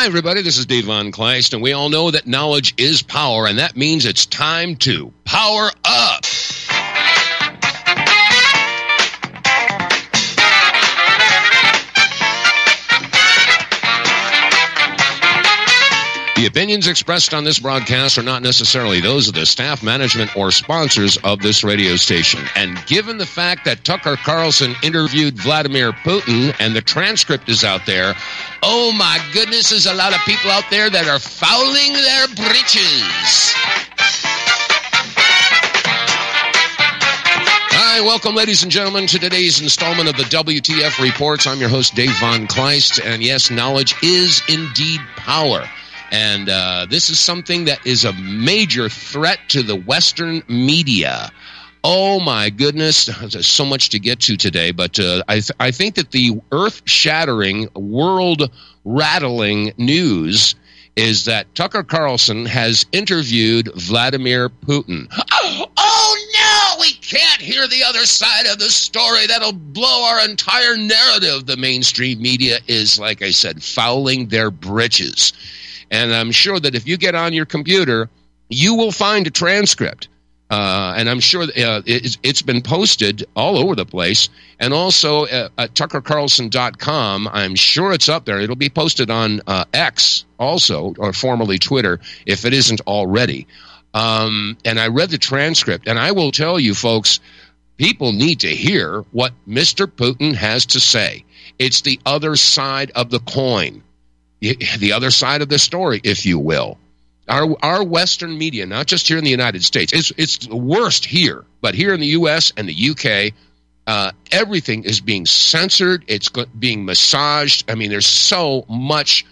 Hi, everybody. This is Dave vonKleist, and we all know that knowledge is power, and that means it's time to power up. The opinions expressed on this broadcast are not necessarily those of the staff, management, or sponsors of this radio station. And given the fact that Tucker Carlson interviewed Vladimir Putin and the transcript is out there, oh my goodness, there's a lot of people out there that are fouling their britches. Hi, welcome, ladies and gentlemen, to today's installment of the WTF Reports. I'm your host, Dave vonKleist, and yes, knowledge is indeed power. And this is something that is a major threat to the Western media. Oh, my goodness. There's so much to get to today, but I think that the earth-shattering, world-rattling news is that Tucker Carlson has interviewed Vladimir Putin. Oh no! We can't hear the other side of the story. That'll blow our entire narrative. The mainstream media is, like I said, fouling their britches. And I'm sure that if you get on your computer, you will find a transcript. And I'm sure it's been posted all over the place. And also at tuckercarlson.com, I'm sure it's up there. It'll be posted on X also, or formerly Twitter, if it isn't already. And I read the transcript. And I will tell you, folks, people need to hear what Mr. Putin has to say. It's the other side of the coin. The other side of the story, if you will. Our Western media, not just here in the United States, it's the worst here, but here in the U.S. and the U.K., everything is being censored. It's being massaged. I mean, there's so much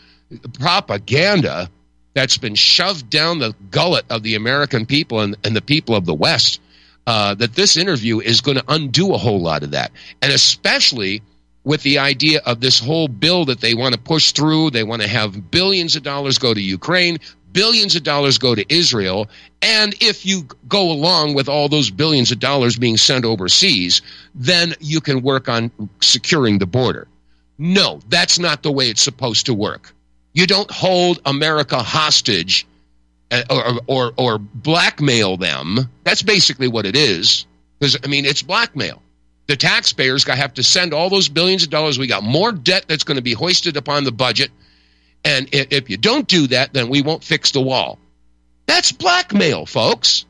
propaganda that's been shoved down the gullet of the American people and the people of the West that this interview is going to undo a whole lot of that, and especially with the idea of this whole bill that they want to push through. They want to have billions of dollars go to Ukraine, billions of dollars go to Israel, and if you go along with all those billions of dollars being sent overseas, then you can work on securing the border. No, that's not the way it's supposed to work. You don't hold America hostage or blackmail them. That's basically what it is, because, I mean, it's blackmail. The taxpayers have to send all those billions of dollars. We got more debt that's going to be hoisted upon the budget. And if you don't do that, then we won't fix the wall. That's blackmail, folks.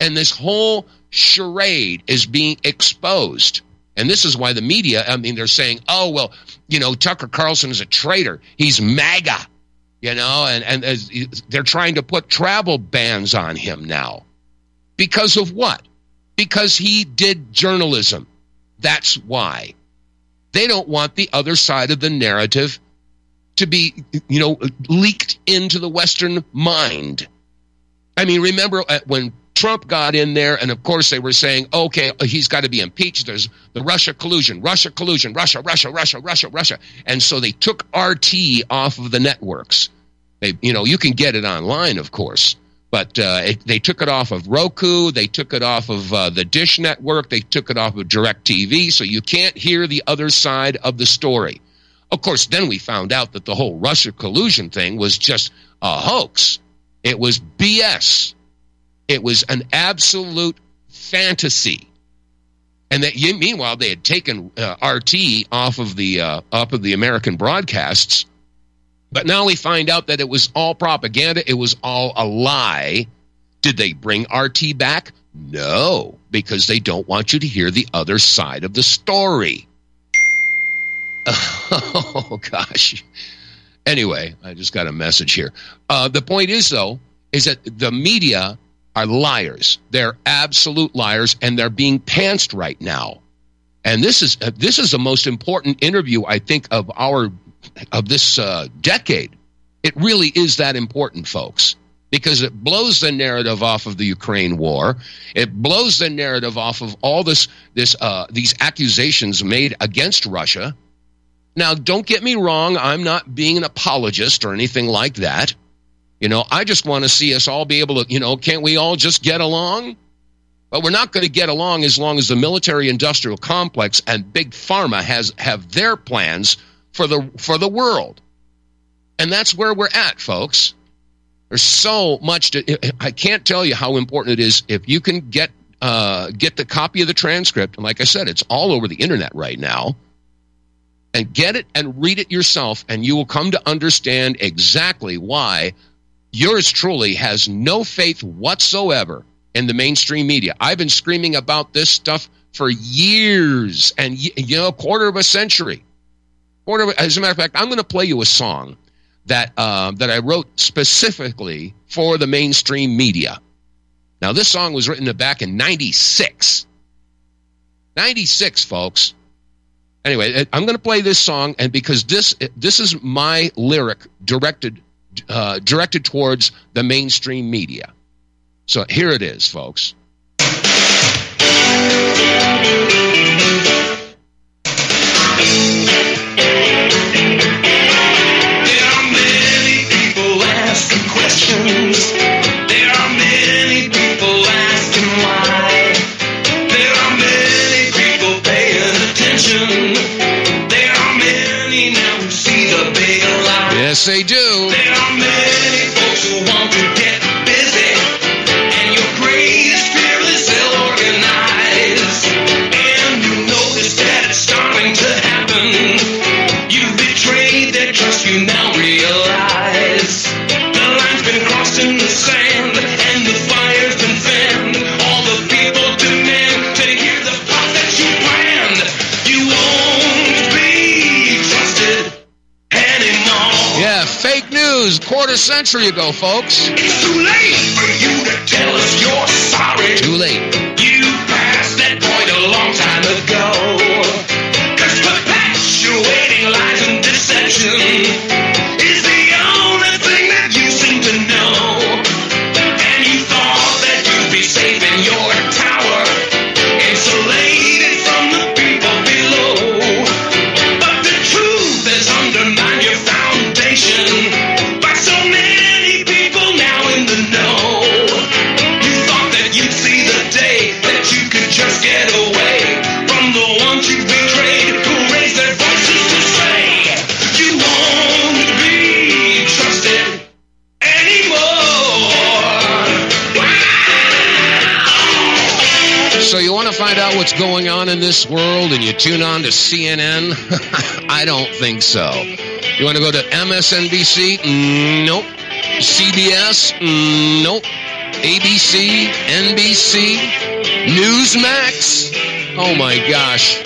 And this whole charade is being exposed. And this is why the media, I mean, they're saying, oh, well, you know, Tucker Carlson is a traitor. He's MAGA, you know, and they're trying to put travel bans on him now. Because of what? Because he did journalism. That's why. They don't want the other side of the narrative to be, you know, leaked into the Western mind. I mean, remember when Trump got in there, and of course they were saying, okay, he's got to be impeached. There's the Russia collusion, Russia. And so they took RT off of the networks. They, you know, you can get it online, of course. But they took it off of Roku, they took it off of the Dish Network, they took it off of DirecTV, so you can't hear the other side of the story. Of course, then we found out that the whole Russia collusion thing was just a hoax. It was BS. It was an absolute fantasy. And that, meanwhile, they had taken RT off of the American broadcasts. But now we find out that it was all propaganda. It was all a lie. Did they bring RT back? No, because they don't want you to hear the other side of the story. Oh, gosh. Anyway, I just got a message here. The point is, though, is that the media are liars. They're absolute liars, and they're being pantsed right now. And this is the most important interview, I think, of this decade. It really is that important, folks, because it blows the narrative off of the Ukraine war. It blows the narrative off of all these accusations made against Russia. Now, don't get me wrong. I'm not being an apologist or anything like that. You know, I just want to see us all be able to, you know, can't we all just get along? But we're not going to get along as long as the military-industrial complex and Big Pharma have their plans for the world. And that's where we're at, folks. There's so much to, I can't tell you how important it is. If you can get the copy of the transcript, and like I said, it's all over the internet right now, and get it and read it yourself, and you will come to understand exactly why yours truly has no faith whatsoever in the mainstream media. I've been screaming about this stuff for years, and a quarter of a century. As a matter of fact, I'm going to play you a song that I wrote specifically for the mainstream media. Now, this song was written back in 96. 96, folks. Anyway, I'm going to play this song, and because this is my lyric directed towards the mainstream media. So here it is, folks. Yes, they do. There are many folks who want to get busy, and your greatest fear is ill-organized. And you notice that it's starting to happen. You've betrayed their trust, you now realize. The line's been crossed in the sand, and the fire's been fanned. All the people demand to hear the plot that you planned. You won't be trusted anymore. Yeah, fake news, quarter century ago, folks. It's too late for you to tell us you're sorry. Too late. You passed that point a long time ago. 'Cause perpetuating lies and deception is the only thing that you seem to know. And you thought that you'd be safe in your tower, insulated from the people below. But the truth has undermined your foundation. By so many people now in the know. You thought that you'd see the day that you could just get away from the ones you betrayed, who raised their voices to say you won't be trusted anymore. So you want to find out what's going on in this world, and you tune on to CNN? I don't think so. You want to go to MSNBC? Nope. CBS? Nope. ABC? NBC? Newsmax? Oh my gosh.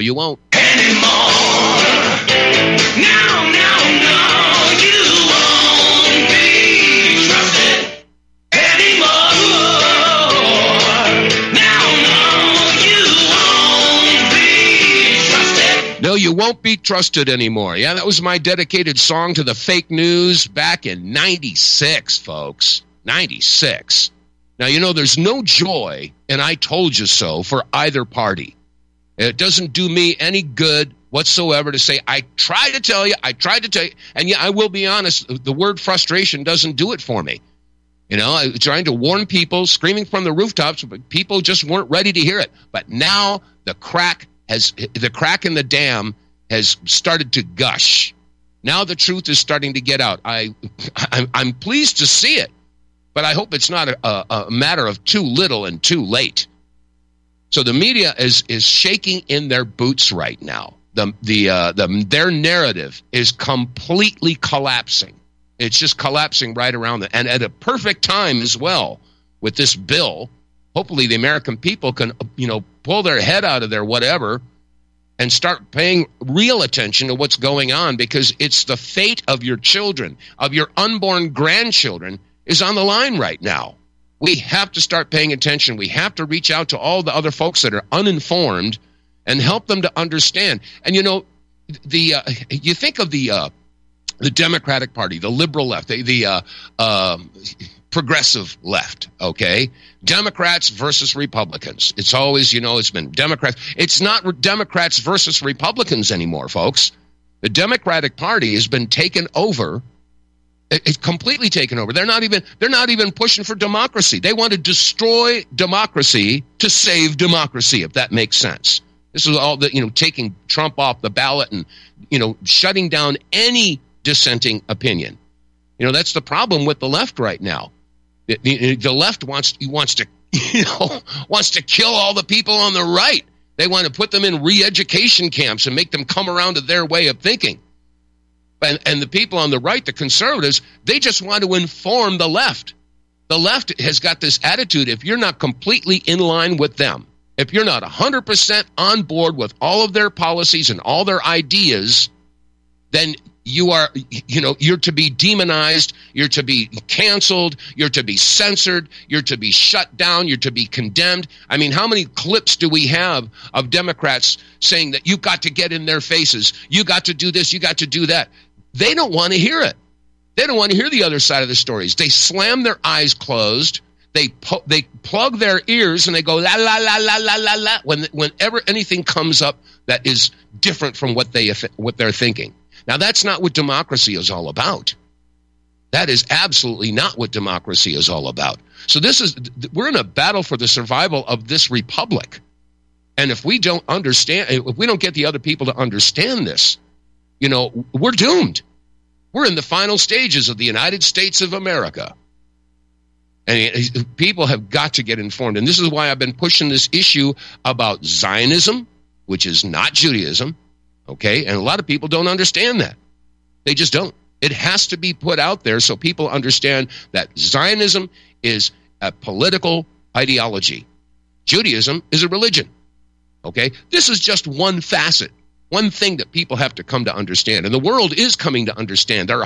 You won't anymore. No, you won't be trusted anymore. No, you won't be trusted. No, you won't be trusted anymore. Yeah, that was my dedicated song to the fake news back in 96, folks. 96. Now, there's no joy in I told you so for either party. It doesn't do me any good whatsoever to say, I tried to tell you. And yeah, I will be honest, the word frustration doesn't do it for me. I'm trying to warn people, screaming from the rooftops, but people just weren't ready to hear it. But now the crack in the dam has started to gush. Now the truth is starting to get out. I'm pleased to see it. But I hope it's not a matter of too little and too late. So the media is shaking in their boots right now. Their narrative is completely collapsing. It's just collapsing right around them, and at a perfect time as well with this bill. Hopefully, the American people can, pull their head out of their whatever and start paying real attention to what's going on, because it's the fate of your children, of your unborn grandchildren, is on the line right now. We have to start paying attention. We have to reach out to all the other folks that are uninformed and help them to understand. And, you think of the Democratic Party, the liberal left, the progressive left, okay? Democrats versus Republicans. It's always, it's been Democrats. It's not Democrats versus Republicans anymore, folks. The Democratic Party has been taken over. It's completely taken over. They're not even pushing for democracy. They want to destroy democracy to save democracy, if that makes sense. This is all the taking Trump off the ballot and shutting down any dissenting opinion. That's the problem with the left right now. The left wants to kill all the people on the right. They want to put them in re-education camps and make them come around to their way of thinking. And the people on the right, the conservatives, they just want to inform the left. The left has got this attitude: if you're not completely in line with them, if you're not 100% on board with all of their policies and all their ideas, then you are, you're to be demonized, you're to be canceled, you're to be censored, you're to be shut down, you're to be condemned. I mean, how many clips do we have of Democrats saying that you've got to get in their faces, you got to do this, you got to do that? They don't want to hear it. They don't want to hear the other side of the stories. They slam their eyes closed. They plug their ears and they go la la la la la la la whenever anything comes up that is different from what they're thinking. Now, that's not what democracy is all about. That is absolutely not what democracy is all about. So we're in a battle for the survival of this republic. And if we don't understand, if we don't get the other people to understand this, we're doomed. We're in the final stages of the United States of America. And people have got to get informed. And this is why I've been pushing this issue about Zionism, which is not Judaism, okay? And a lot of people don't understand that. They just don't. It has to be put out there so people understand that Zionism is a political ideology. Judaism is a religion, okay? This is just one facet. One thing that people have to come to understand, and the world is coming to understand. There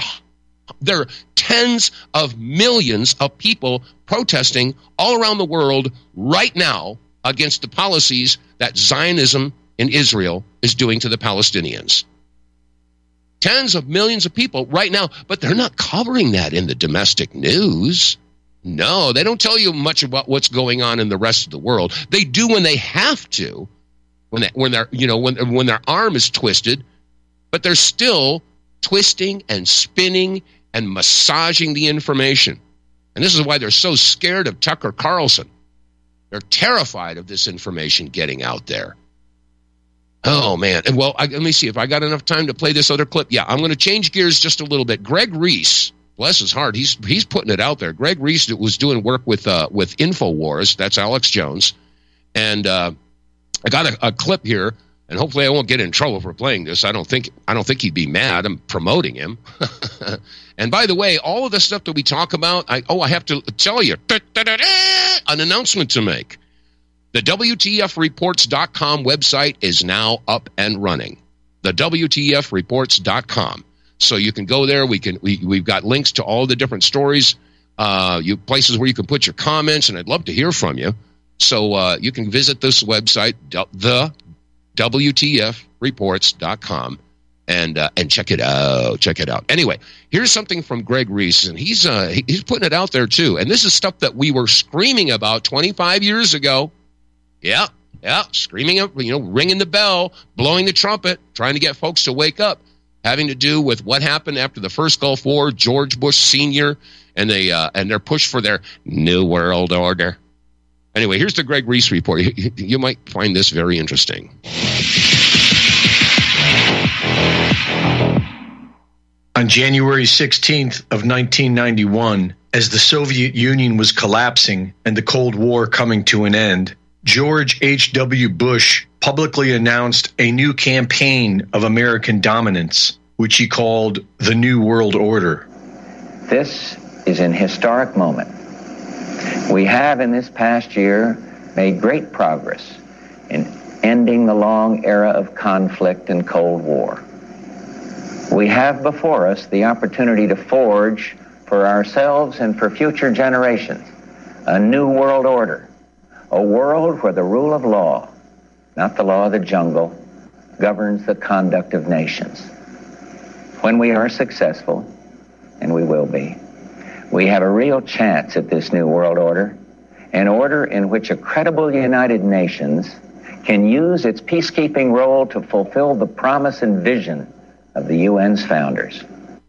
are tens of millions of people protesting all around the world right now against the policies that Zionism in Israel is doing to the Palestinians. Tens of millions of people right now, but they're not covering that in the domestic news. No, they don't tell you much about what's going on in the rest of the world. They do when they have to. When their arm is twisted, but they're still twisting and spinning and massaging the information. And this is why they're so scared of Tucker Carlson. They're terrified of this information getting out there. Oh, man. And well, let me see if I got enough time to play this other clip. Yeah, I'm going to change gears just a little bit. Greg Reese, bless his heart, he's putting it out there. Greg Reese was doing work with InfoWars. That's Alex Jones. And I got a clip here, and hopefully I won't get in trouble for playing this. I don't think he'd be mad. I'm promoting him. And by the way, all of the stuff that we talk about, I have to tell you, an announcement to make. The WTFreports.com website is now up and running. The WTFreports.com. So you can go there. We've got links to all the different stories, places where you can put your comments, and I'd love to hear from you. So you can visit this website, the WTFreports.com, and check it out. Anyway, here's something from Greg Reese, and he's putting it out there too. And this is stuff that we were screaming about 25 years ago. Yeah, screaming, ringing the bell, blowing the trumpet, trying to get folks to wake up, having to do with what happened after the first Gulf War, George Bush Sr. and their push for their New World Order. Anyway, here's the Greg Reese report. You might find this very interesting. On January 16th of 1991, as the Soviet Union was collapsing and the Cold War coming to an end, George H.W. Bush publicly announced a new campaign of American dominance, which he called the New World Order. This is an historic moment. We have in this past year made great progress in ending the long era of conflict and Cold War. We have before us the opportunity to forge for ourselves and for future generations a new world order, a world where the rule of law, not the law of the jungle, governs the conduct of nations. When we are successful, and we will be, we have a real chance at this new world order, an order in which a credible United Nations can use its peacekeeping role to fulfill the promise and vision of the UN's founders.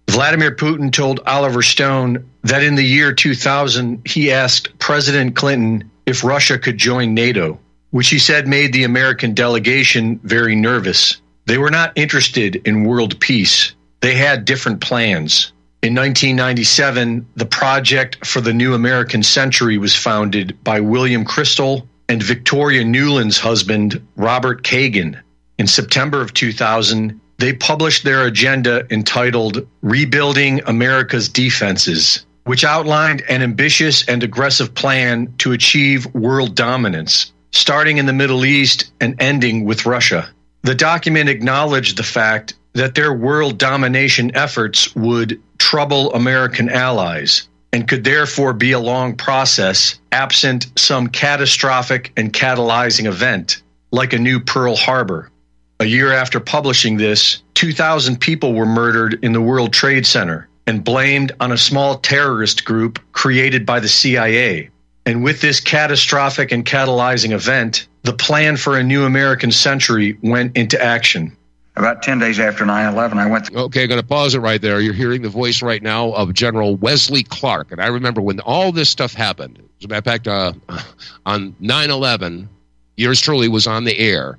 Vladimir Putin told Oliver Stone that in the year 2000, he asked President Clinton if Russia could join NATO, which he said made the American delegation very nervous. They were not interested in world peace. They had different plans. In 1997, the Project for the New American Century was founded by William Kristol and Victoria Newland's husband, Robert Kagan. In September of 2000, they published their agenda entitled Rebuilding America's Defenses, which outlined an ambitious and aggressive plan to achieve world dominance, starting in the Middle East and ending with Russia. The document acknowledged the fact that their world domination efforts would trouble American allies and could therefore be a long process absent some catastrophic and catalyzing event, like a new Pearl Harbor. A year after publishing this, 2,000 people were murdered in the World Trade Center and blamed on a small terrorist group created by the CIA. And with this catastrophic and catalyzing event, the plan for a new American century went into action. About 10 days after 9/11, I went... Okay, I'm going to pause it right there. You're hearing the voice right now of General Wesley Clark. And I remember when all this stuff happened. As a matter of fact, on 9/11, yours truly was on the air.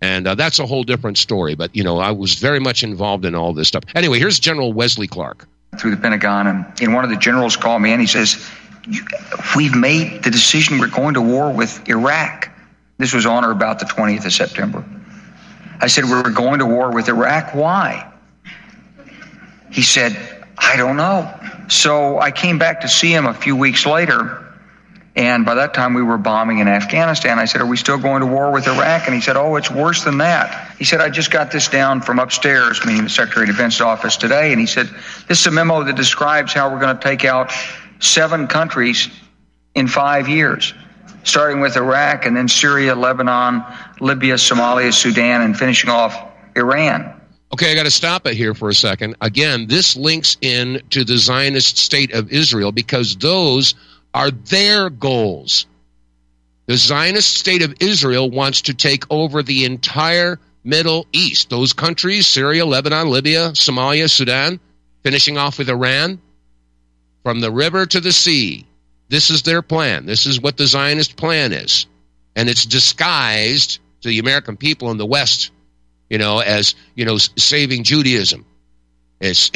And that's a whole different story. But, you know, I was very much involved in all this stuff. Anyway, here's General Wesley Clark. Through the Pentagon, and one of the generals called me, and he says, we've made the decision we're going to war with Iraq. This was on or about the 20th of September. I said, we're going to war with Iraq. Why? He said, I don't know. So I came back to see him a few weeks later. And by that time, we were bombing in Afghanistan. I said, are we still going to war with Iraq? And he said, oh, it's worse than that. He said, I just got this down from upstairs, meaning the Secretary of Defense's office today. And he said, this is a memo that describes how we're going to take out 7 countries in 5 years, starting with Iraq and then Syria, Lebanon, Libya, Somalia, Sudan, and finishing off Iran. Okay, I got to stop it here for a second. Again, this links in to the Zionist state of Israel because those are their goals. The Zionist state of Israel wants to take over the entire Middle East. Those countries, Syria, Lebanon, Libya, Somalia, Sudan, finishing off with Iran, from the river to the sea. This is their plan. This is what the Zionist plan is. And it's disguised to the American people in the West, you know, as, you know, saving Judaism. It's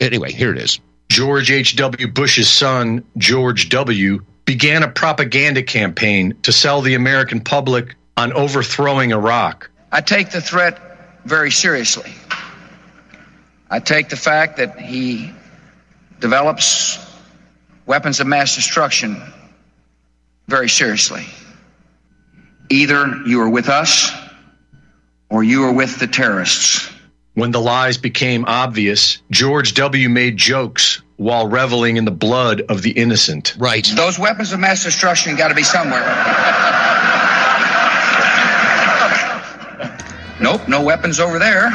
anyway, here it is. George H.W. Bush's son, George W., began a propaganda campaign to sell the American public on overthrowing Iraq. I take the threat very seriously. I take the fact that he develops weapons of mass destruction very seriously. Either you are with us or you are with the terrorists. When the lies became obvious, George W. made jokes while reveling in the blood of the innocent. Right. Those weapons of mass destruction got to be somewhere. Nope, no weapons over there.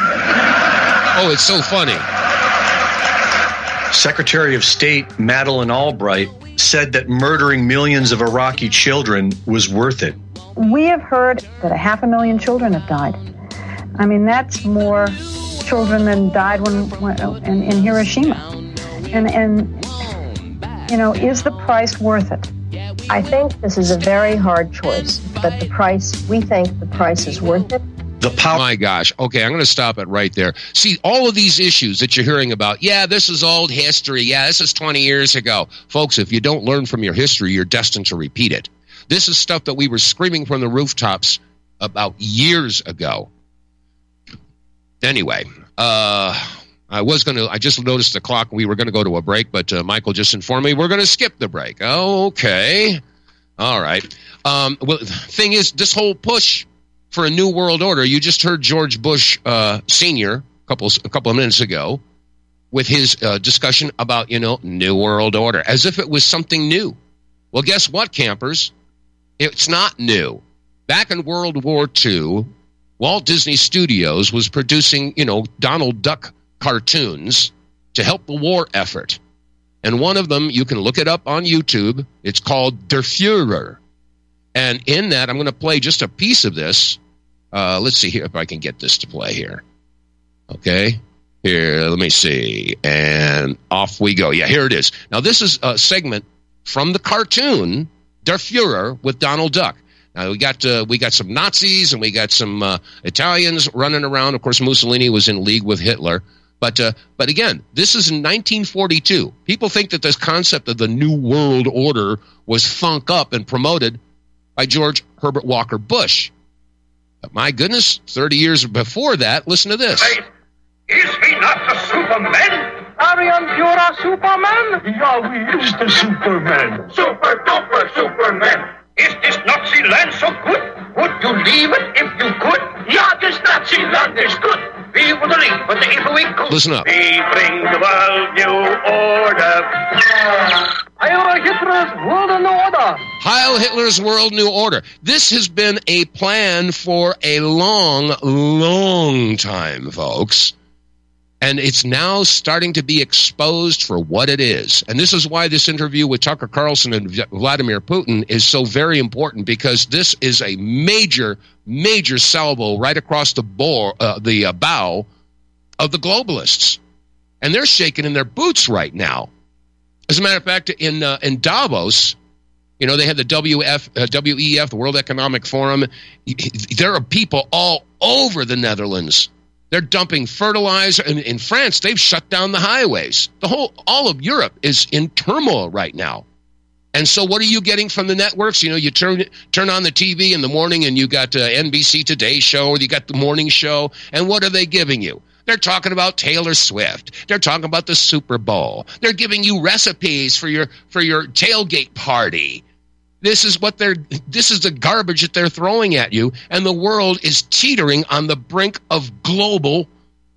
Oh, it's so funny. Secretary of State Madeleine Albright said that murdering millions of Iraqi children was worth it. We have heard that 500,000 children have died. I mean, that's more children than died in Hiroshima. And you know, is the price worth it? I think this is a very hard choice, but the price, we think the price is worth it. My gosh. Okay, I'm going to stop it right there. See, all of these issues that you're hearing about, yeah, this is old history. Yeah, this is 20 years ago. Folks, if you don't learn from your history, you're destined to repeat it. This is stuff that we were screaming from the rooftops about years ago. Anyway, I just noticed the clock. We were going to go to a break, but Michael just informed me we're going to skip the break. Okay. All right. Well, the thing is, this whole push for a new world order, you just heard George Bush Sr. a couple of minutes ago with his discussion about, new world order, as if it was something new. Well, guess what, campers? It's not new. Back in World War II, Walt Disney Studios was producing, Donald Duck cartoons to help the war effort. And one of them, you can look it up on YouTube. It's called Der Fuhrer. And in that, I'm going to play just a piece of this. Let's see here if I can get this to play here. Okay. Here, let me see. And off we go. Yeah, here it is. Now, this is a segment from the cartoon Der Fuhrer with Donald Duck. Now, we got some Nazis and we got some Italians running around. Of course, Mussolini was in league with Hitler. But again, this is in 1942. People think that this concept of the New World Order was thunk up and promoted by George Herbert Walker Bush. But my goodness, 30 years before that, listen to this. Is he not the Superman? Arian Pura Superman? Yeah, he is the Superman. Super duper Superman. Is this Nazi land so good? Would you leave it if you could? Yeah, this Nazi land is good. We would leave it if we could. Listen up. We bring the world new order. Heil Hitler's World New Order. This has been a plan for a long, long time, folks. And it's now starting to be exposed for what it is. And this is why this interview with Tucker Carlson and Vladimir Putin is so very important, because this is a major, major salvo right across the bow of the globalists. And they're shaking in their boots right now. As a matter of fact, in Davos, they had the WEF, the World Economic Forum. There are people all over the Netherlands. They're dumping fertilizer. In France, they've shut down the highways. All of Europe is in turmoil right now. And so what are you getting from the networks? You turn on the TV in the morning and you got NBC Today show, or you got the morning show. And what are they giving you? They're talking about Taylor Swift. They're talking about the Super Bowl. They're giving you recipes for your tailgate party. This is the garbage that they're throwing at you, and the world is teetering on the brink of global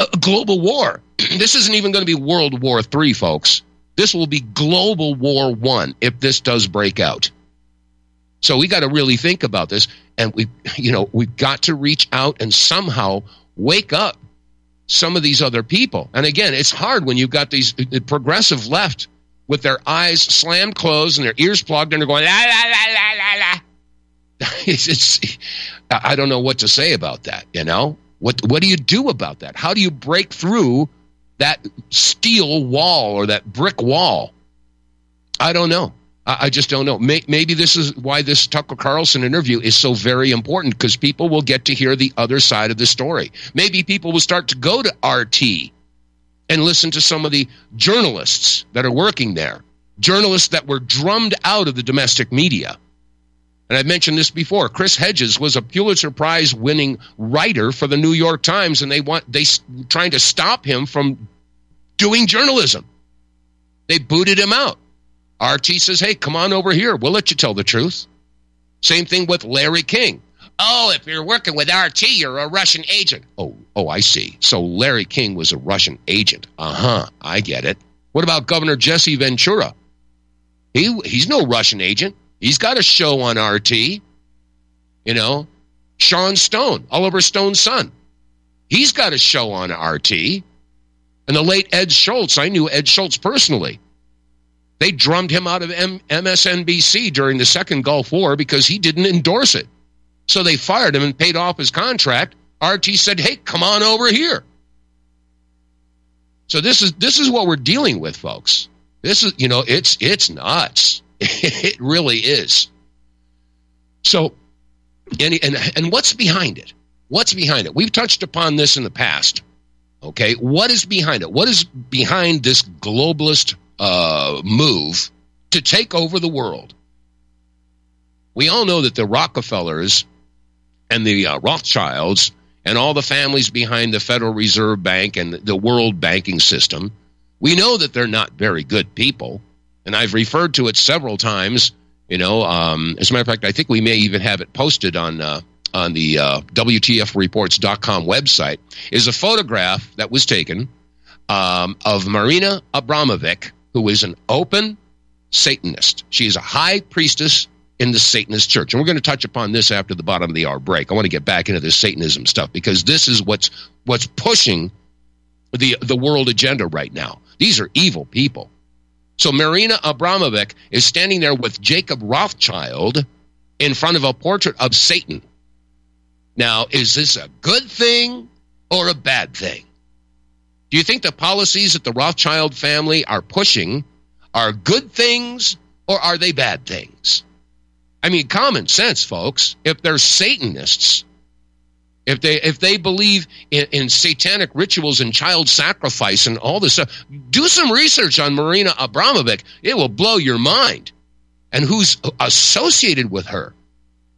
war. This isn't even going to be World War III, folks. This will be Global War I if this does break out. So we got to really think about this, and we've got to reach out and somehow wake up some of these other people. And again, it's hard when you've got these progressive left with their eyes slammed closed and their ears plugged, and they're going, la, la, la, la, la, la. I don't know what to say about that, What do you do about that? How do you break through that steel wall or that brick wall? I don't know. I just don't know. Maybe this is why this Tucker Carlson interview is so very important, because people will get to hear the other side of the story. Maybe people will start to go to RT and listen to some of the journalists that are working there, journalists that were drummed out of the domestic media. And I've mentioned this before. Chris Hedges was a Pulitzer Prize-winning writer for the New York Times, and they trying to stop him from doing journalism. They booted him out. RT says, hey, come on over here. We'll let you tell the truth. Same thing with Larry King. Oh, if you're working with RT, you're a Russian agent. Oh, I see. So Larry King was a Russian agent. Uh-huh, I get it. What about Governor Jesse Ventura? He's no Russian agent. He's got a show on RT. Sean Stone, Oliver Stone's son. He's got a show on RT. And the late Ed Schultz, I knew Ed Schultz personally. They drummed him out of MSNBC during the second Gulf War because he didn't endorse it. So they fired him and paid off his contract. RT said, hey, come on over here. So this is what we're dealing with, folks. This is, it's nuts. It really is. So, and what's behind it? What's behind it? We've touched upon this in the past. Okay, what is behind it? What is behind this globalist move to take over the world? We all know that the Rockefellers and the Rothschilds and all the families behind the Federal Reserve Bank and the world banking system, we know that they're not very good people. And I've referred to it several times. You know, as a matter of fact, I think we may even have it posted on the WTFreports.com website, is a photograph that was taken of Marina Abramovic, who is an open Satanist. She is a high priestess in the Satanist church. And we're going to touch upon this after the bottom of the hour break. I want to get back into this Satanism stuff because this is what's pushing the world agenda right now. These are evil people. So Marina Abramovic is standing there with Jacob Rothschild in front of a portrait of Satan. Now, is this a good thing or a bad thing? Do you think the policies that the Rothschild family are pushing are good things or are they bad things? I mean, common sense, folks. If they're Satanists, if they believe in satanic rituals and child sacrifice and all this stuff, do some research on Marina Abramovic. It will blow your mind. And who's associated with her?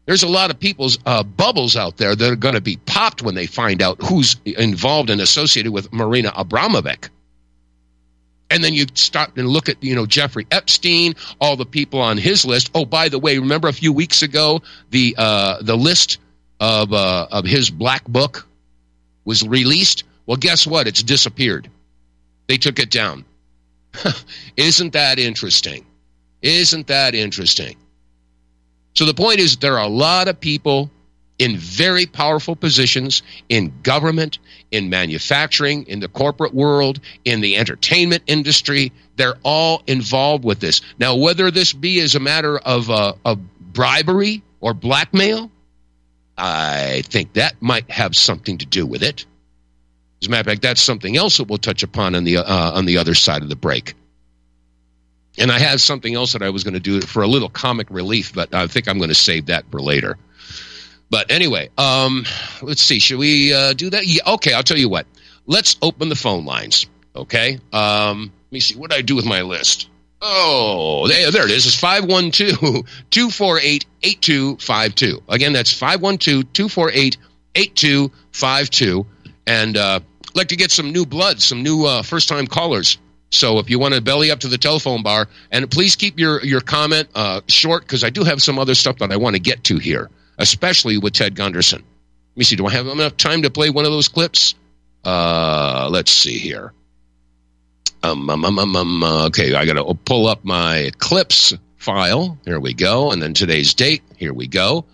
There's a lot of people's bubbles out there that are going to be popped when they find out who's involved and associated with Marina Abramovic. And then you stop and look at, you know, Jeffrey Epstein, all the people on his list. Oh, by the way, remember a few weeks ago, the list of his black book was released? Well, guess what? It's disappeared. They took it down. Isn't that interesting? Isn't that interesting? So the point is there are a lot of people in very powerful positions in government, in manufacturing, in the corporate world, in the entertainment industry. They're all involved with this. Now, whether this be as a matter of bribery or blackmail, I think that might have something to do with it. As a matter of fact, that's something else that we'll touch upon on the other side of the break. And I have something else that I was going to do for a little comic relief, but I think I'm going to save that for later. But anyway, let's see. Should we do that? Yeah, okay, I'll tell you what. Let's open the phone lines, okay? Let me see. What did I do with my list? Oh, there it is. It's 512-248-8252. Again, that's 512-248-8252. And I'd like to get some new blood, some new first-time callers. So if you want to belly up to the telephone bar, and please keep your comment short because I do have some other stuff that I want to get to here, especially with Ted Gunderson. Let me see. Do I have enough time to play one of those clips? Let's see here. Okay, I got to pull up my clips file. Here we go. And then today's date. Here we go.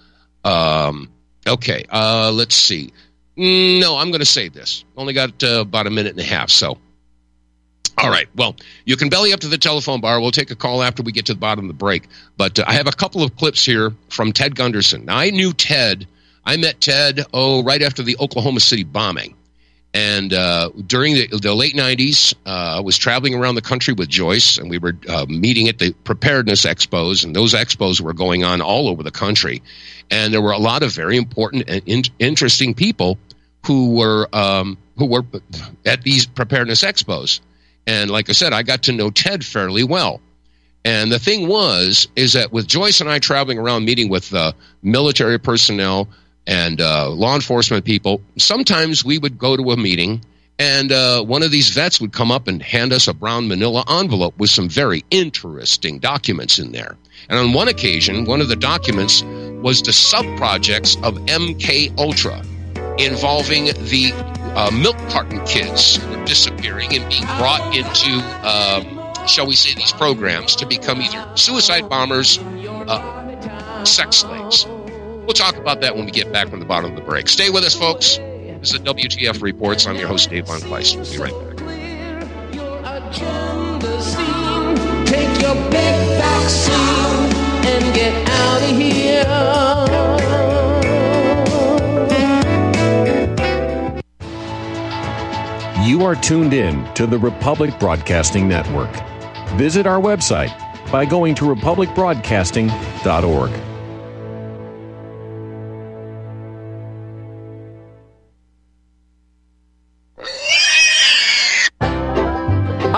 Okay, let's see. No, I'm going to save this. Only got about a minute and a half, so. All right. Well, you can belly up to the telephone bar. We'll take a call after we get to the bottom of the break. But I have a couple of clips here from Ted Gunderson. Now, I knew Ted. I met Ted, right after the Oklahoma City bombing. And during the late 90s, I was traveling around the country with Joyce, and we were meeting at the preparedness expos, and those expos were going on all over the country. And there were a lot of very important and interesting people who were at these preparedness expos. And like I said, I got to know Ted fairly well. And the thing is that with Joyce and I traveling around meeting with military personnel and law enforcement people, sometimes we would go to a meeting and one of these vets would come up and hand us a brown manila envelope with some very interesting documents in there. And on one occasion, one of the documents was the sub-projects of MK Ultra involving the milk carton kids who were disappearing and being brought into, shall we say, these programs to become either suicide bombers, sex slaves. We'll talk about that when we get back from the bottom of the break. Stay with us, folks. This is the WTF Reports. I'm your host, Dave vonKleist. We'll be right back. Take your big vaccine and get out of here. You are tuned in to the Republic Broadcasting Network. Visit our website by going to republicbroadcasting.org.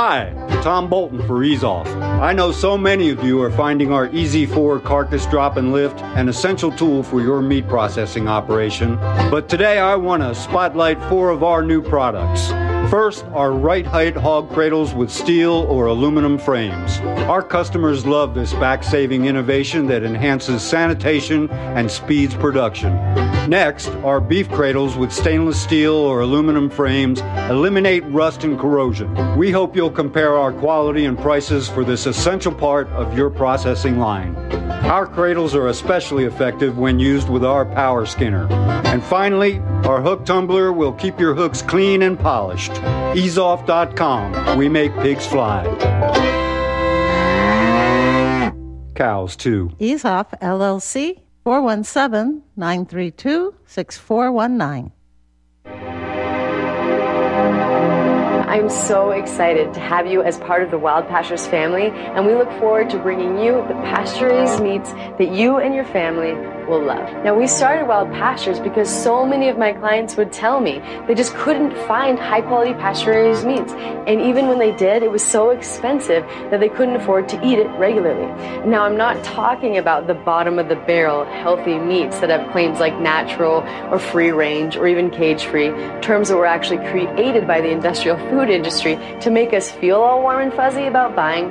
Hi, Tom Bolton for Ease Off. I know so many of you are finding our Easy 4 carcass drop and lift an essential tool for your meat processing operation, but today I want to spotlight 4 of our new products. First, our right height hog cradles with steel or aluminum frames. Our customers love this back-saving innovation that enhances sanitation and speeds production. Next, our beef cradles with stainless steel or aluminum frames eliminate rust and corrosion. We hope you'll compare our quality and prices for this essential part of your processing line. Our cradles are especially effective when used with our power skinner. And finally, our hook tumbler will keep your hooks clean and polished. EaseOff.com. We make pigs fly. Cows, too. EaseOff, LLC, 417-932-6419. I'm so excited to have you as part of the Wild Pastures family, and we look forward to bringing you the pasture-raised meats that you and your family will love. Now, we started Wild Pastures because so many of my clients would tell me they just couldn't find high-quality pasture-raised meats, and even when they did, it was so expensive that they couldn't afford to eat it regularly. Now, I'm not talking about the bottom-of-the-barrel healthy meats that have claims like natural or free-range or even cage-free, terms that were actually created by the industrial food industry to make us feel all warm and fuzzy about buying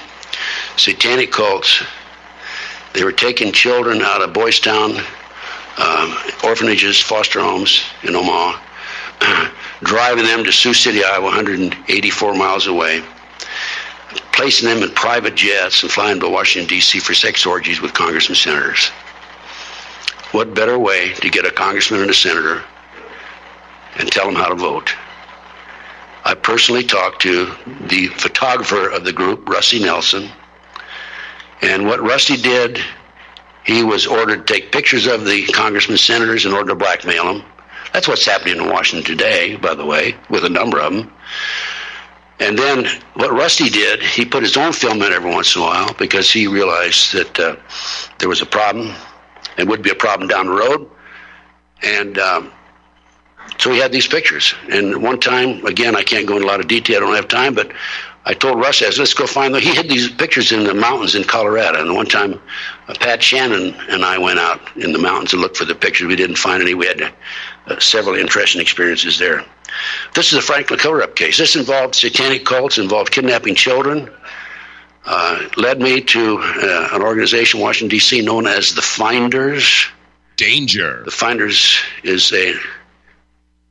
satanic cults. They were taking children out of Boys Town, orphanages, foster homes in Omaha, driving them to Sioux City, Iowa, 184 miles away, placing them in private jets and flying to Washington, D.C. for sex orgies with congressmen and senators. What better way to get a congressman and a senator and tell them how to vote? I personally talked to the photographer of the group, Rusty Nelson, and what Rusty did, he was ordered to take pictures of the congressmen, senators in order to blackmail them. That's what's happening in Washington today, by the way, with a number of them. And then what Rusty did, he put his own film in every once in a while because he realized that there was a problem and would be a problem down the road. And so he had these pictures. And one time, again, I can't go into a lot of detail, I don't have time, but I told Russ, I said, let's go find them. He had these pictures in the mountains in Colorado. And one time, Pat Shannon and I went out in the mountains to look for the pictures. We didn't find any. We had several interesting experiences there. This is a Franklin cover-up case. This involved satanic cults, involved kidnapping children, led me to an organization in Washington, D.C. known as the Finders. Danger. The Finders is a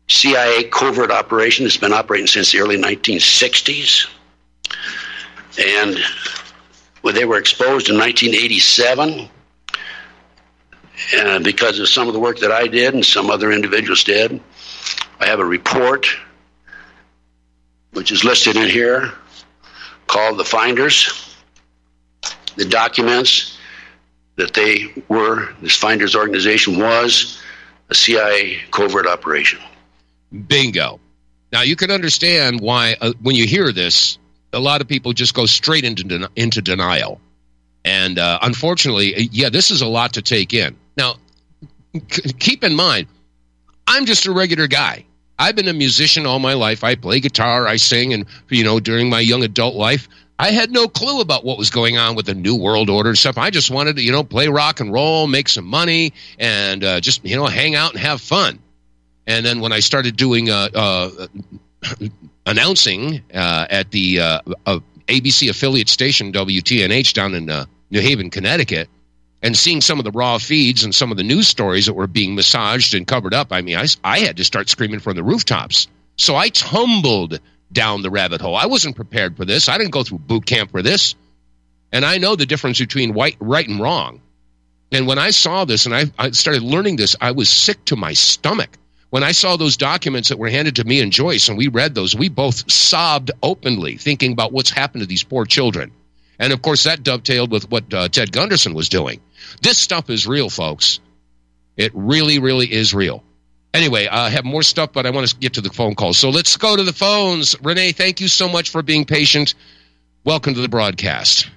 CIA covert operation that's been operating since the early 1960s. And when they were exposed in 1987 because of some of the work that I did and some other individuals did. I have a report, which is listed in here, called The Finders. The documents that they were, this Finders organization was a CIA covert operation. Bingo. Now, you can understand why, when you hear this, a lot of people just go straight into denial. And unfortunately, yeah, this is a lot to take in. Now, keep in mind, I'm just a regular guy. I've been a musician all my life. I play guitar, I sing, and, you know, during my young adult life, I had no clue about what was going on with the New World Order and stuff. I just wanted to, you know, play rock and roll, make some money, and just, you know, hang out and have fun. And then when I started doing announcing at the ABC affiliate station WTNH down in New Haven, Connecticut, and seeing some of the raw feeds and some of the news stories that were being massaged and covered up, I mean, I had to start screaming from the rooftops. So I tumbled down the rabbit hole. I wasn't prepared for this. I didn't go through boot camp for this. And I know the difference between right and wrong. And when I saw this and I started learning this, I was sick to my stomach. When I saw those documents that were handed to me and Joyce, and we read those, we both sobbed openly thinking about what's happened to these poor children. And, of course, that dovetailed with what Ted Gunderson was doing. This stuff is real, folks. It really, really is real. Anyway, I have more stuff, but I want to get to the phone calls. So let's go to the phones. Renee, thank you so much for being patient. Welcome to the broadcast.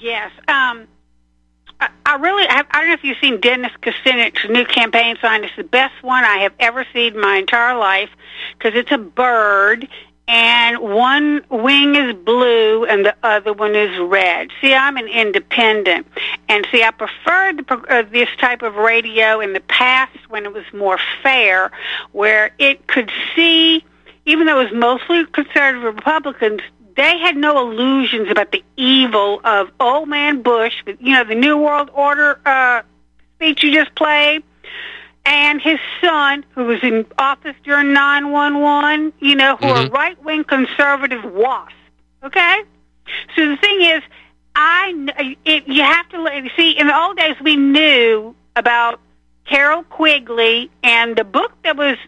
Yes. I don't know if you've seen Dennis Kucinich's new campaign sign. It's the best one I have ever seen in my entire life because it's a bird And one wing is blue and the other one is red. See, I'm an independent. And see, I preferred this type of radio in the past when it was more fair, where it could see, even though it was mostly conservative Republicans, they had no illusions about the evil of old man Bush, you know, the New World Order speech you just played. And his son, who was in office during 9/11, you know, who are right-wing conservative wasps, okay? So the thing is, you have to see, in the old days we knew about Carol Quigley and the book that was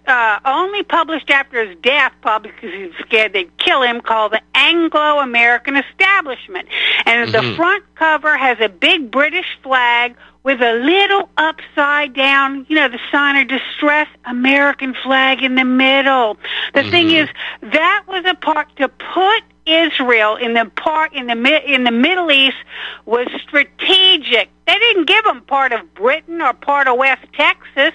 only published after his death, probably because he was scared they'd kill him, called The Anglo-American Establishment. And the front cover has a big British flag with a little upside down, you know, the sign of distress, American flag in the middle. The thing is, that was a part to put Israel in the Middle East was strategic. They didn't give them part of Britain or part of West Texas.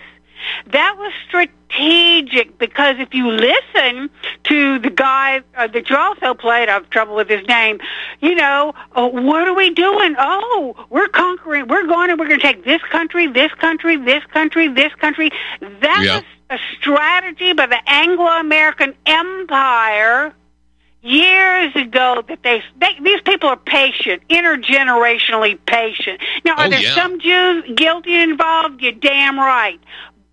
That was strategic, because if you listen to the guy that you also played, I have trouble with his name, you know, what are we doing? Oh, we're conquering, we're going to take this country, this country, this country, this country. That was a strategy by the Anglo-American Empire years ago that these people are patient, intergenerationally patient. Now, are there some Jews guilty involved? You're damn right.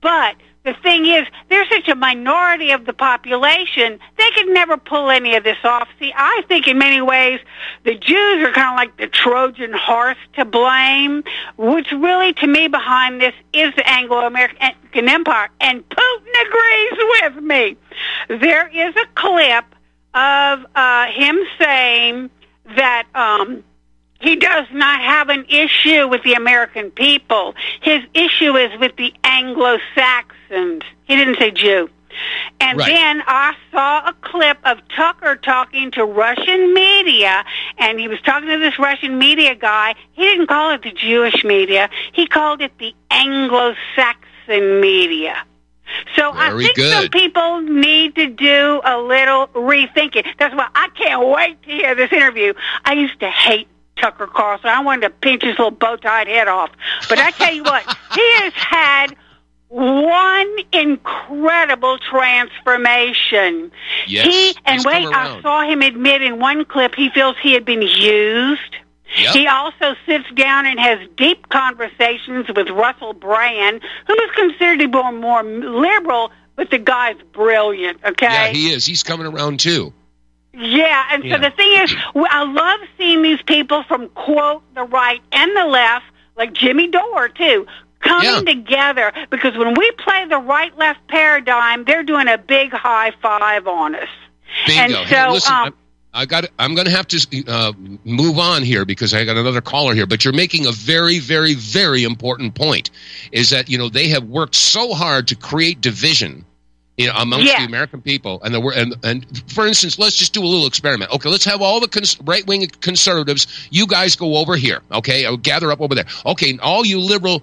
But the thing is, they're such a minority of the population, they could never pull any of this off. See, I think in many ways the Jews are kind of like the Trojan horse to blame. What's really, to me, behind this is the Anglo-American Empire. And Putin agrees with me. There is a clip of him saying that he does not have an issue with the American people. His issue is with the Anglo-Saxons. He didn't say Jew. And then I saw a clip of Tucker talking to Russian media, and he was talking to this Russian media guy. He didn't call it the Jewish media. He called it the Anglo-Saxon media. So I think some people need to do a little rethinking. That's why I can't wait to hear this interview. I used to hate Tucker Carlson. I wanted to pinch his little bow-tied head off. But I tell you what, he has had one incredible transformation. Yes, I saw him admit in one clip he feels he had been used. Yep. He also sits down and has deep conversations with Russell Brand, who is considered to be more liberal, but the guy's brilliant, okay? Yeah, he is. He's coming around, too. Yeah, and so the thing is, I love seeing these people from, quote, the right and the left, like Jimmy Dore, too, coming together, because when we play the right-left paradigm, they're doing a big high five on us. Bingo. And so, hey, listen, I'm going to have to move on here because I got another caller here. But you're making a very, very, very important point, is that, you know, they have worked so hard to create division, you know, amongst the American people. And for instance, let's just do a little experiment. Okay, let's have all the right-wing conservatives. You guys go over here, okay? I'll gather up over there. Okay, and all you liberal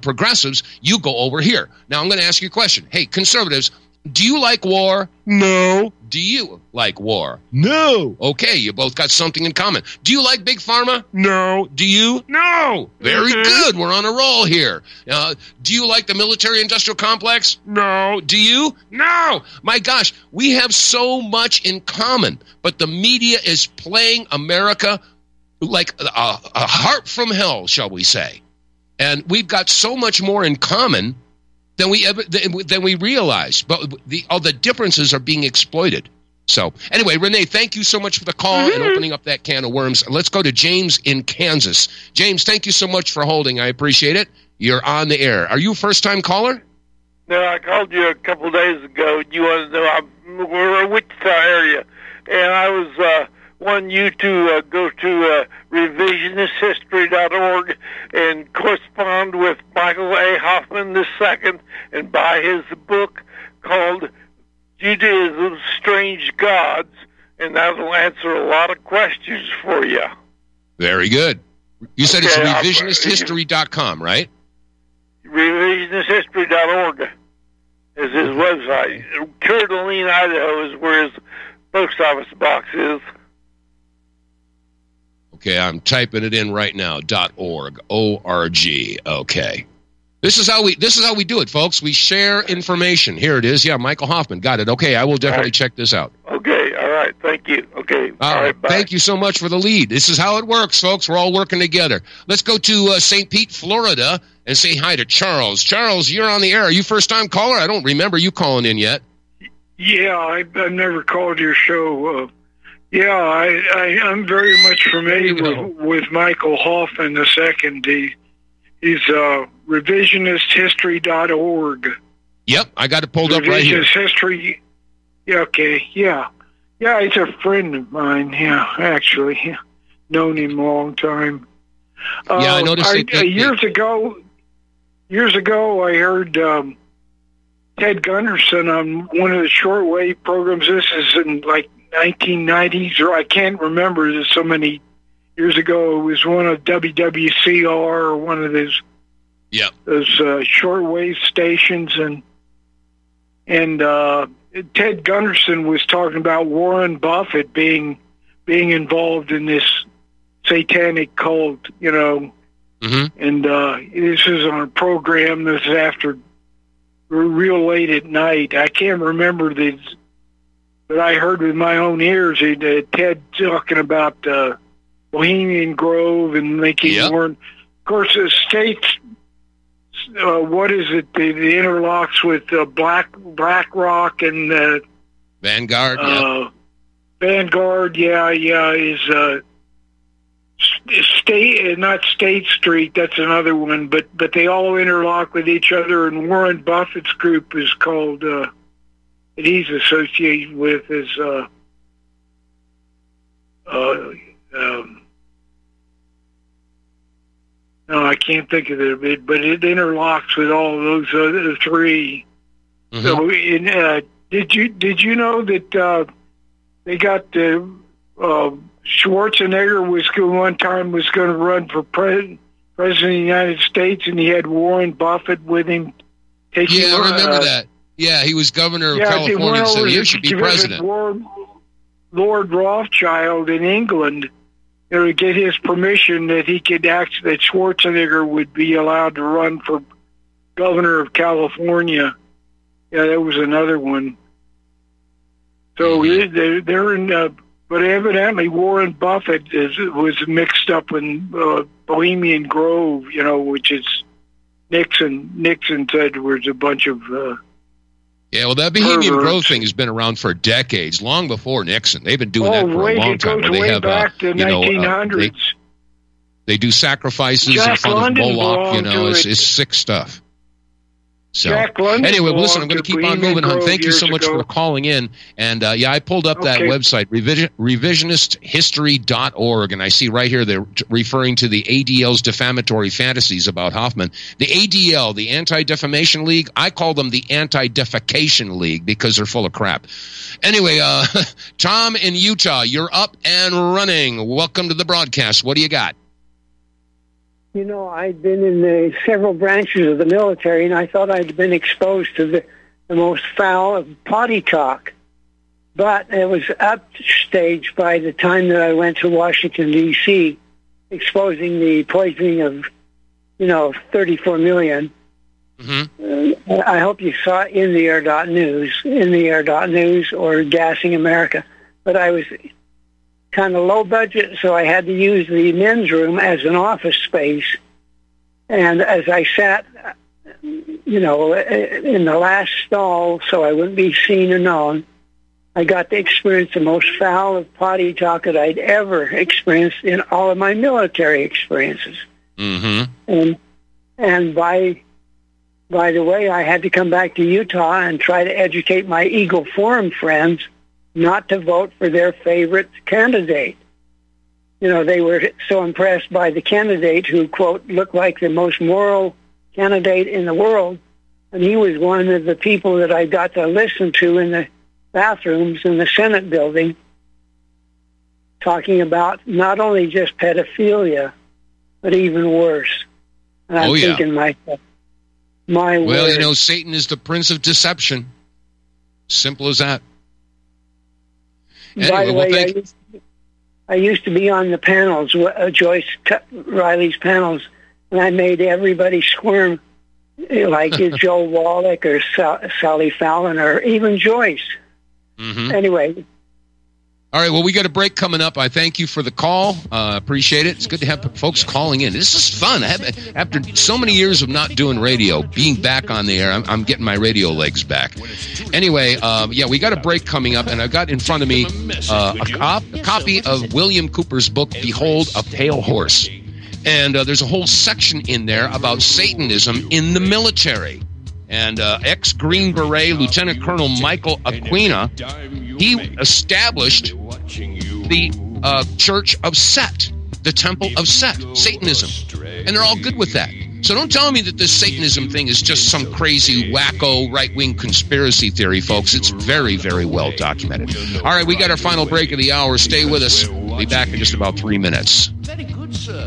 progressives, you go over here. Now, I'm going to ask you a question. Hey, conservatives, do you like war? No. Do you like war? No. Okay, you both got something in common. Do you like Big Pharma? No. Do you? No. Very good. We're on a roll here. Do you like the military-industrial complex? No. Do you? No. My gosh, we have so much in common, but the media is playing America like a harp from hell, shall we say. And we've got so much more in common than we realize, but all the differences are being exploited. So anyway, Renee, thank you so much for the call and opening up that can of worms. Let's go to James in Kansas. James, thank you so much for holding. I appreciate it. You're on the air. Are you a first-time caller? No, I called you a couple days ago. You wanted to know we're in Wichita area, and I was wanting you to go to RevisionistHistory.org and correspond with Michael A. Hoffman II and buy his book called Judaism's Strange Gods, and that'll answer a lot of questions for you. Very good. You said it's RevisionistHistory.com, right? RevisionistHistory.org is his website. Coeur d'Alene, Idaho is where his post office box is? Okay, I'm typing it in right now. .org. O-R-G. Okay. This is how we do it, folks. We share information. Here it is. Yeah, Michael Hoffman. Got it. Okay, I will definitely check this out. Okay. All right. Thank you. Okay. All right. Bye. Thank you so much for the lead. This is how it works, folks. We're all working together. Let's go to St. Pete, Florida, and say hi to Charles. Charles, you're on the air. Are you first-time caller? I don't remember you calling in yet. Yeah, I've never called your show. I'm very much familiar with Michael Hoffman II. He's RevisionistHistory.org. Yep, I got it pulled up right here. History. Yeah, okay, yeah. Yeah, he's a friend of mine, yeah, actually. Yeah. Known him a long time. Yeah, I noticed it. Years ago, I heard Ted Gunderson on one of the shortwave programs. This is in, like, 1990s, or I can't remember. There's so many years ago. It was one of WWCR or one of those, shortwave stations, and Ted Gunderson was talking about Warren Buffett being involved in this satanic cult, you know. Mm-hmm. And this is on a program that's after real late at night. I can't remember the. But I heard with my own ears Ted talking about Bohemian Grove and making Warren. Of course, the states. What is it? The interlocks with BlackRock and Vanguard. Vanguard. Yeah. Is state, not State Street. That's another one. But they all interlock with each other. And Warren Buffett's group is called. That he's associated with is no, I can't think of it, but it interlocks with all those other three. Mm-hmm. So, did you know that they got Schwarzenegger was going to run for president of the United States, and he had Warren Buffett with him. I remember that. Yeah, he was governor of California, so he should be president. Lord Rothschild in England, to get his permission that he could that Schwarzenegger would be allowed to run for governor of California. Yeah, that was another one. So mm-hmm. they're in, but evidently Warren Buffett was mixed up in Bohemian Grove, you know, which is Nixon said was a bunch of. Yeah, well, that Bohemian Grove thing has been around for decades, long before Nixon. They've been doing that for a long time. They have, back to 1900s. They do sacrifices in front of Moloch. You know, it's sick stuff. So anyway, listen, I'm going to keep on moving on. Thank you so much for calling in. And I pulled up that website, revisionisthistory.org, and I see right here they're referring to the ADL's defamatory fantasies about Hoffman. The ADL, the Anti-Defamation League, I call them the Anti-Defecation League because they're full of crap. Anyway, Tom in Utah, you're up and running. Welcome to the broadcast. What do you got? You know, I'd been in several branches of the military, and I thought I'd been exposed to the most foul of potty talk. But it was upstaged by the time that I went to Washington, D.C., exposing the poisoning of, 34 million. Mm-hmm. I hope you saw in the air.news or Gassing America. But I was kind of low budget, so I had to use the men's room as an office space. And as I sat, in the last stall, so I wouldn't be seen or known, I got to experience the most foul of potty talk that I'd ever experienced in all of my military experiences. Mm-hmm. And by the way, I had to come back to Utah and try to educate my Eagle Forum friends not to vote for their favorite candidate. They were so impressed by the candidate who, quote, looked like the most moral candidate in the world, and he was one of the people that I got to listen to in the bathrooms in the Senate building, talking about not only just pedophilia, but even worse. And I'm thinking myself, word. Satan is the prince of deception. Simple as that. Anyway, by the way, I used to be on the panels, Joyce Riley's panels, and I made everybody squirm, like Joe Wallach or Sally Fallon or even Joyce. Mm-hmm. Anyway. All right, well, we got a break coming up. I thank you for the call. Appreciate it. It's good to have folks calling in. This is fun. After so many years of not doing radio, being back on the air, I'm getting my radio legs back. Anyway, we got a break coming up, and I've got in front of me a copy of William Cooper's book, Behold a Pale Horse. And there's a whole section in there about Satanism in the military. And ex-Green Beret Lieutenant Colonel Michael Aquina, he established the Church of Set, the Temple of Set, Satanism. And they're all good with that. So don't tell me that this Satanism thing is just some crazy, wacko, right-wing conspiracy theory, folks. It's very, very well documented. All right, we got our final break of the hour. Stay with us. We'll be back in just about 3 minutes. Very good, sir.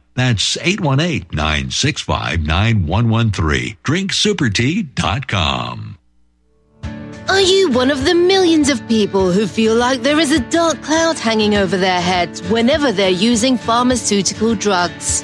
That's 818-965-9113. DrinkSuperTea.com. Are you one of the millions of people who feel like there is a dark cloud hanging over their heads whenever they're using pharmaceutical drugs?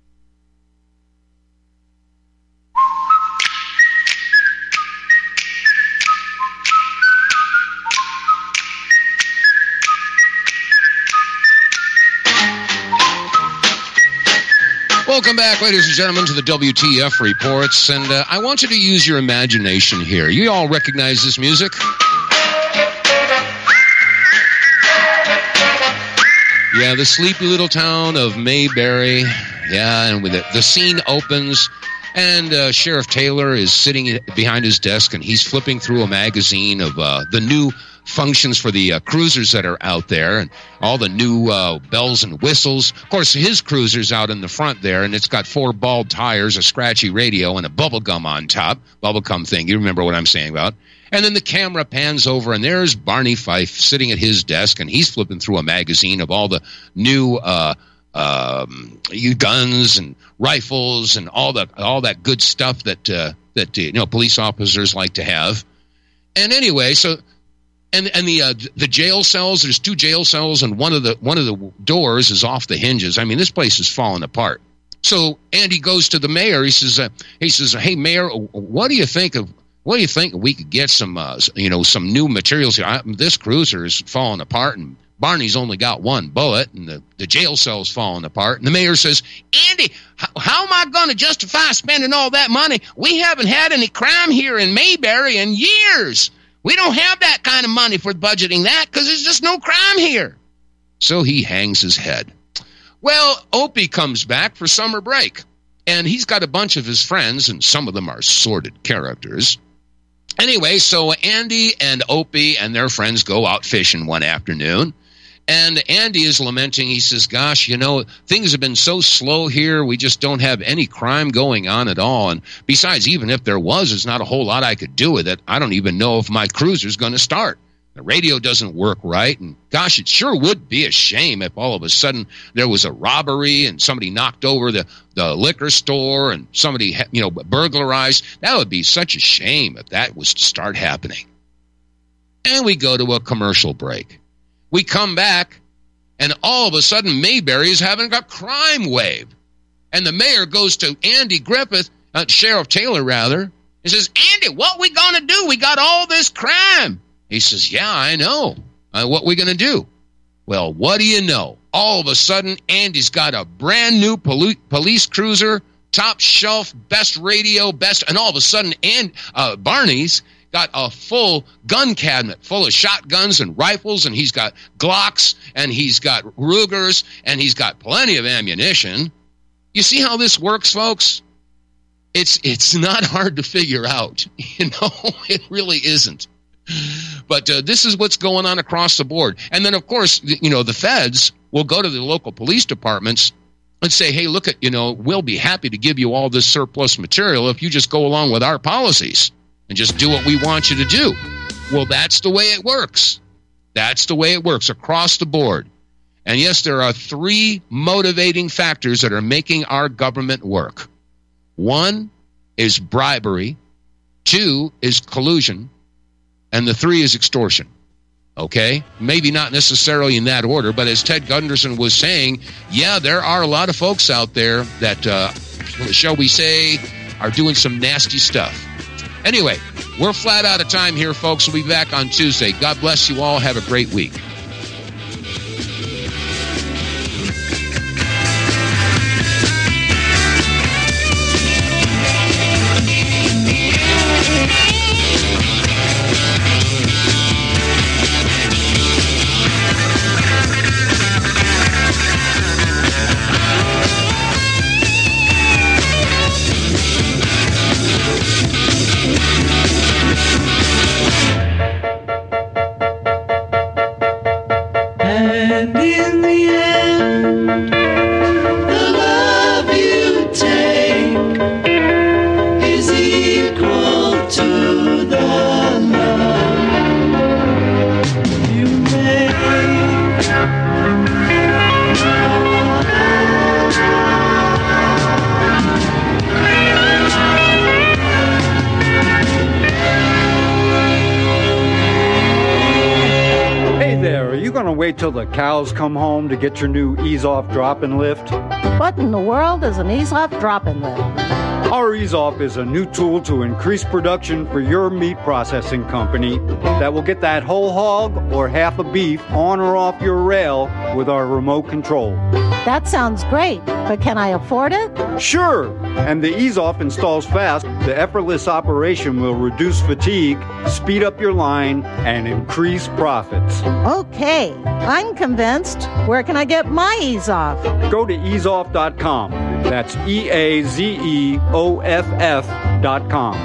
Welcome back, ladies and gentlemen, to the WTF Reports, and I want you to use your imagination here. You all recognize this music? Yeah, the sleepy little town of Mayberry, and with the scene opens, and Sheriff Taylor is sitting behind his desk, and he's flipping through a magazine of the new functions for the cruisers that are out there and all the new bells and whistles. Of course, his cruiser's out in the front there, and it's got 4 bald tires, a scratchy radio, and a bubblegum on top. Bubblegum thing, you remember what I'm saying about. And then the camera pans over, and there's Barney Fife sitting at his desk, and he's flipping through a magazine of all the new guns and rifles and all that good stuff that police officers like to have. And anyway, so and the jail cells. There's two jail cells, and one of the doors is off the hinges. I mean, this place is falling apart. So Andy goes to the mayor. He says, "Hey, Mayor, what do you think we could get some new materials here? This cruiser is falling apart, and Barney's only got one bullet, and the jail cell's falling apart." And the mayor says, "Andy, how am I going to justify spending all that money? We haven't had any crime here in Mayberry in years. We don't have that kind of money for budgeting that because there's just no crime here." So he hangs his head. Well, Opie comes back for summer break, and he's got a bunch of his friends, and some of them are sordid characters. Anyway, so Andy and Opie and their friends go out fishing one afternoon, and Andy is lamenting. He says, "Gosh, things have been so slow here. We just don't have any crime going on at all. And besides, even if there was, there's not a whole lot I could do with it. I don't even know if my cruiser's going to start. The radio doesn't work right. And gosh, it sure would be a shame if all of a sudden there was a robbery and somebody knocked over the liquor store and somebody, burglarized. That would be such a shame if that was to start happening." And we go to a commercial break. We come back, and all of a sudden Mayberry is having a crime wave. And the mayor goes to Andy Griffith, Sheriff Taylor rather, and says, "Andy, what we going to do? We got all this crime." He says, "Yeah, I know. What we going to do?" Well, what do you know? All of a sudden, Andy's got a brand new police cruiser, top shelf, best radio, best. And all of a sudden, Barney's got a full gun cabinet full of shotguns and rifles, and he's got Glocks, and he's got Rugers, and he's got plenty of ammunition. You see how this works, folks? It's not hard to figure out. It really isn't. But this is what's going on across the board. And then, of course, the feds will go to the local police departments and say, "Hey, look, we'll be happy to give you all this surplus material if you just go along with our policies and just do what we want you to do." Well, that's the way it works. That's the way it works across the board. And yes, there are three motivating factors that are making our government work. One is bribery. Two is collusion. And the three is extortion, okay? Maybe not necessarily in that order, but as Ted Gunderson was saying, yeah, there are a lot of folks out there that, shall we say, are doing some nasty stuff. Anyway, we're flat out of time here, folks. We'll be back on Tuesday. God bless you all. Have a great week. Cows come home to get your new ease-off drop-in lift? What in the world is an ease-off drop-in lift? Our ease-off is a new tool to increase production for your meat processing company that will get that whole hog or half a beef on or off your rail with our remote control. That sounds great, but can I afford it? Sure, and the ease-off installs fast. The effortless operation will reduce fatigue, speed up your line, and increase profits. Okay, I'm convinced. Where can I get my ease-off? Go to easeoff.com. That's EAZEOFF.com.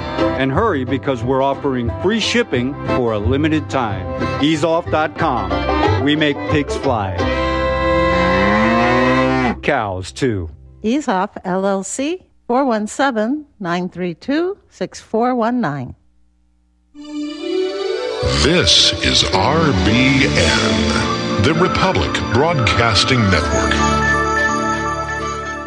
And hurry, because we're offering free shipping for a limited time. easeoff.com. We make pigs fly. Cows, too. EaseOff, LLC, 417-932-6419. This is RBN, the Republic Broadcasting Network.